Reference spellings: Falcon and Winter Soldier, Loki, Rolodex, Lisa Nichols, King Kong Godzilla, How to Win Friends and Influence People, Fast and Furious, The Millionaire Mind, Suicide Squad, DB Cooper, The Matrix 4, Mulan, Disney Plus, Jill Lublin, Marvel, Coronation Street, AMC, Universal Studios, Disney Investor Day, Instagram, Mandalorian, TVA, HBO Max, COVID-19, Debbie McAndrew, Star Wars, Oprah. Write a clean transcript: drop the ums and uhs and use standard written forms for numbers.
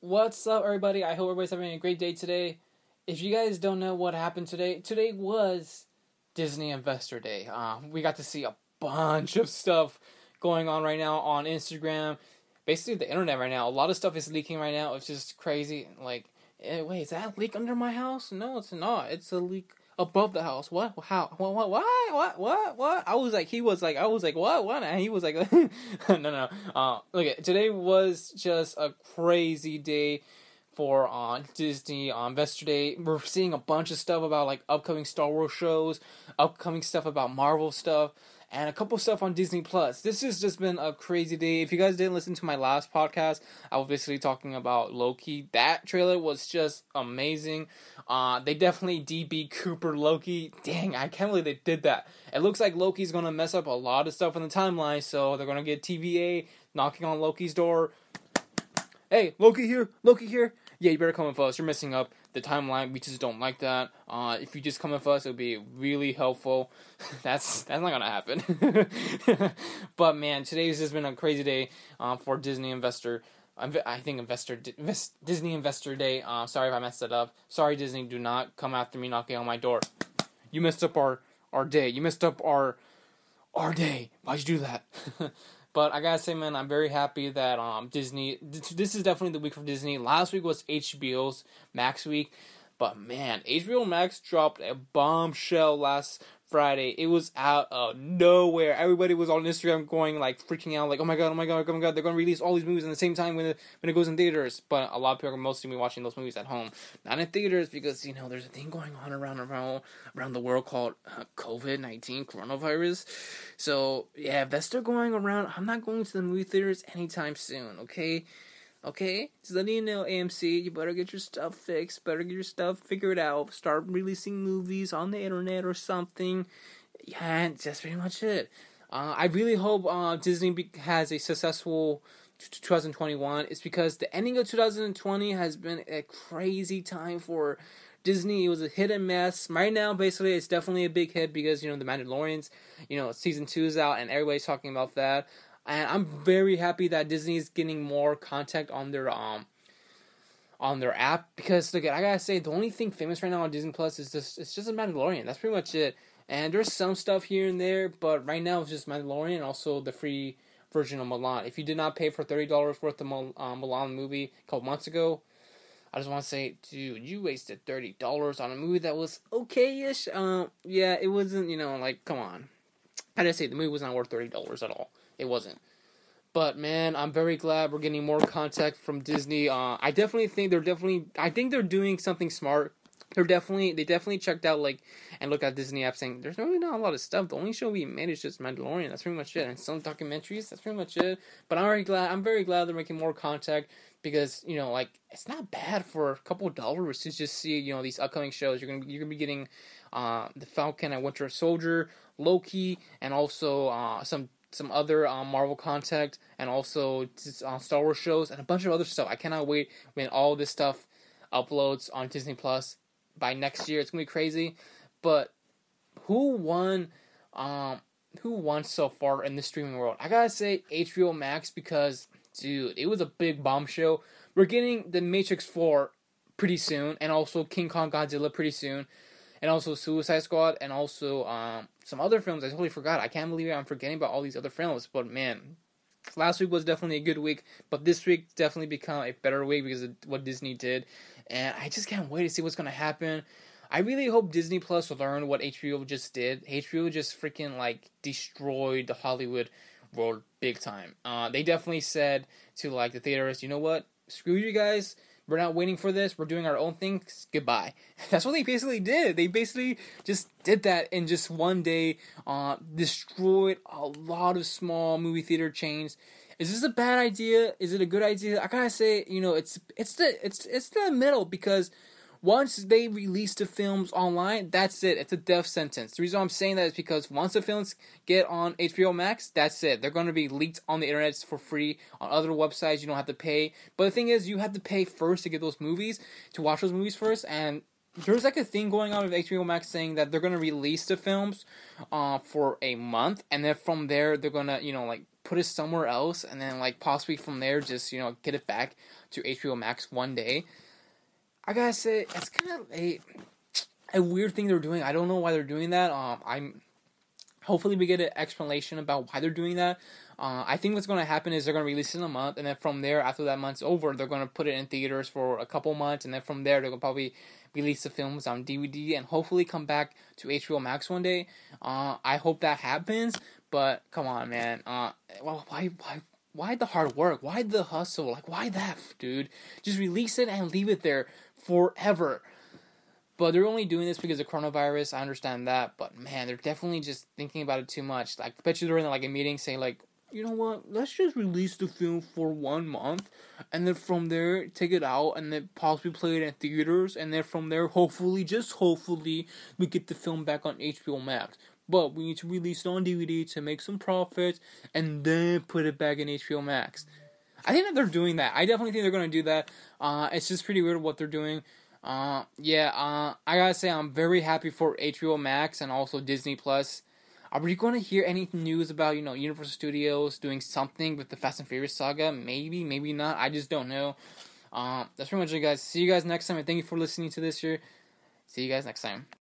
What's up, everybody? I hope everybody's having a great day today. If you guys don't know what happened today was Disney Investor Day. We got to see a bunch of stuff going on right now on Instagram. Basically, the internet right now. A lot of stuff is leaking right now. It's just crazy. Like, wait, is that a leak under my house? No, it's not. It's a leak above the house. What? How? What? I was like, what? And he was like, no. Okay, today was just a crazy day for Disney Investor Day. We're seeing a bunch of stuff about like upcoming Star Wars shows, upcoming stuff about Marvel stuff, and a couple stuff on Disney Plus. This has just been a crazy day. If you guys didn't listen to my last podcast, I was basically talking about Loki. That trailer was just amazing. They definitely DB Cooper Loki. Dang, I can't believe they did that. It looks like Loki's going to mess up a lot of stuff in the timeline, so they're going to get TVA knocking on Loki's door. Hey, Loki here. Yeah, you better come with us. You're messing up the timeline. We just don't like that. If you just come with us, it'll be really helpful. That's not gonna happen. But man, today's just been a crazy day for Disney Investor. Disney Investor Day. Sorry if I messed it up. Sorry, Disney. Do not come after me knocking on my door. You messed up our day. You messed up our day. Why'd you do that? But I gotta say, man, I'm very happy that Disney... This is definitely the week for Disney. Last week was HBO Max week. But, man, HBO Max dropped a bombshell last Friday. It was out of nowhere. Everybody was on Instagram going, like, freaking out. Like, oh, my God. They're gonna release all these movies at the same time when it goes in theaters. But a lot of people are mostly watching those movies at home. Not in theaters because, you know, there's a thing going on around the world called COVID-19, coronavirus. So, yeah, if that's still going around, I'm not going to the movie theaters anytime soon, okay? Okay, so then you know, AMC, you better get your stuff fixed, better get your stuff figured out, start releasing movies on the internet or something. Yeah, that's pretty much it. I really hope Disney has a successful 2021. It's because the ending of 2020 has been a crazy time for Disney. It was a hit and miss. Right now, basically, it's definitely a big hit because, you know, The Mandalorians, you know, season 2 is out and everybody's talking about that. And I'm very happy that Disney is getting more content on their app, because look, I gotta say, the only thing famous right now on Disney Plus is just The Mandalorian. That's pretty much it. And there's some stuff here and there, but right now it's just Mandalorian and also the free version of Mulan. If you did not pay for $30 worth of Mulan movie a couple months ago, I just want to say, dude, you wasted $30 on a movie that was okay-ish. Yeah, it wasn't, you know, like, come on. I just say the movie was not worth $30 at all. It wasn't. But, man, I'm very glad we're getting more contact from Disney. I definitely think they're doing something smart. They definitely checked out, like, and looked at Disney app saying, there's really not a lot of stuff. The only show we made is just Mandalorian. That's pretty much it. And some documentaries. That's pretty much it. But I'm very glad they're making more contact because, you know, like, it's not bad for a couple dollars to just see, you know, these upcoming shows. You're gonna be getting the Falcon and Winter Soldier, Loki, and also some other Marvel content, and also Star Wars shows, and a bunch of other stuff. I cannot wait when all this stuff uploads on Disney Plus by next year. It's gonna be crazy. But who won so far in the streaming world? I gotta say HBO Max, because, dude, it was a big bombshell. We're getting The Matrix 4 pretty soon, and also King Kong Godzilla pretty soon, and also Suicide Squad, and also some other films. I totally forgot. I can't believe I'm forgetting about all these other films. But, man, last week was definitely a good week. But this week definitely become a better week because of what Disney did. And I just can't wait to see what's going to happen. I really hope Disney Plus will learn what HBO just did. HBO just freaking, like, destroyed the Hollywood world big time. They definitely said to, like, the theaters, you know what? Screw you guys. We're not waiting for this. We're doing our own thing. Goodbye. That's what they basically did. They basically just did that in just one day. Destroyed a lot of small movie theater chains. Is this a bad idea? Is it a good idea? I gotta say, you know, it's the middle, because once they release the films online, that's it. It's a death sentence. The reason I'm saying that is because once the films get on HBO Max, that's it. They're going to be leaked on the internet for free. On other websites, you don't have to pay. But the thing is, you have to pay first to get those movies, to watch those movies first. And there's like a thing going on with HBO Max saying that they're going to release the films for a month. And then from there, they're going to, you know, like, put it somewhere else, and then, like, possibly from there, just, you know, get it back to HBO Max one day. I gotta say, it's kind of a weird thing they're doing. I don't know why they're doing that. Hopefully we get an explanation about why they're doing that. I think what's going to happen is they're going to release it in a month, and then from there, after that month's over, they're going to put it in theaters for a couple months, and then from there, they're going to probably release the films on DVD and hopefully come back to HBO Max one day. I hope that happens, but come on, man. Well, why the hard work? Why the hustle? Like, why that, dude? Just release it and leave it there forever. But they're only doing this because of coronavirus. I understand that, but man, they're definitely just thinking about it too much. Like, I bet you they're in like a meeting saying like, you know what? Let's just release the film for 1 month, and then from there take it out, and then possibly play it in theaters, and then from there, hopefully, just hopefully, we get the film back on HBO Max. But we need to release it on DVD to make some profits, and then put it back in HBO Max. I think that they're doing that. I definitely think they're gonna do that. It's just pretty weird what they're doing. I gotta say, I'm very happy for HBO Max and also Disney Plus. Are we gonna hear any news about, you know, Universal Studios doing something with the Fast and Furious saga? Maybe, maybe not. I just don't know. That's pretty much it, guys. See you guys next time, and thank you for listening to this year. See you guys next time.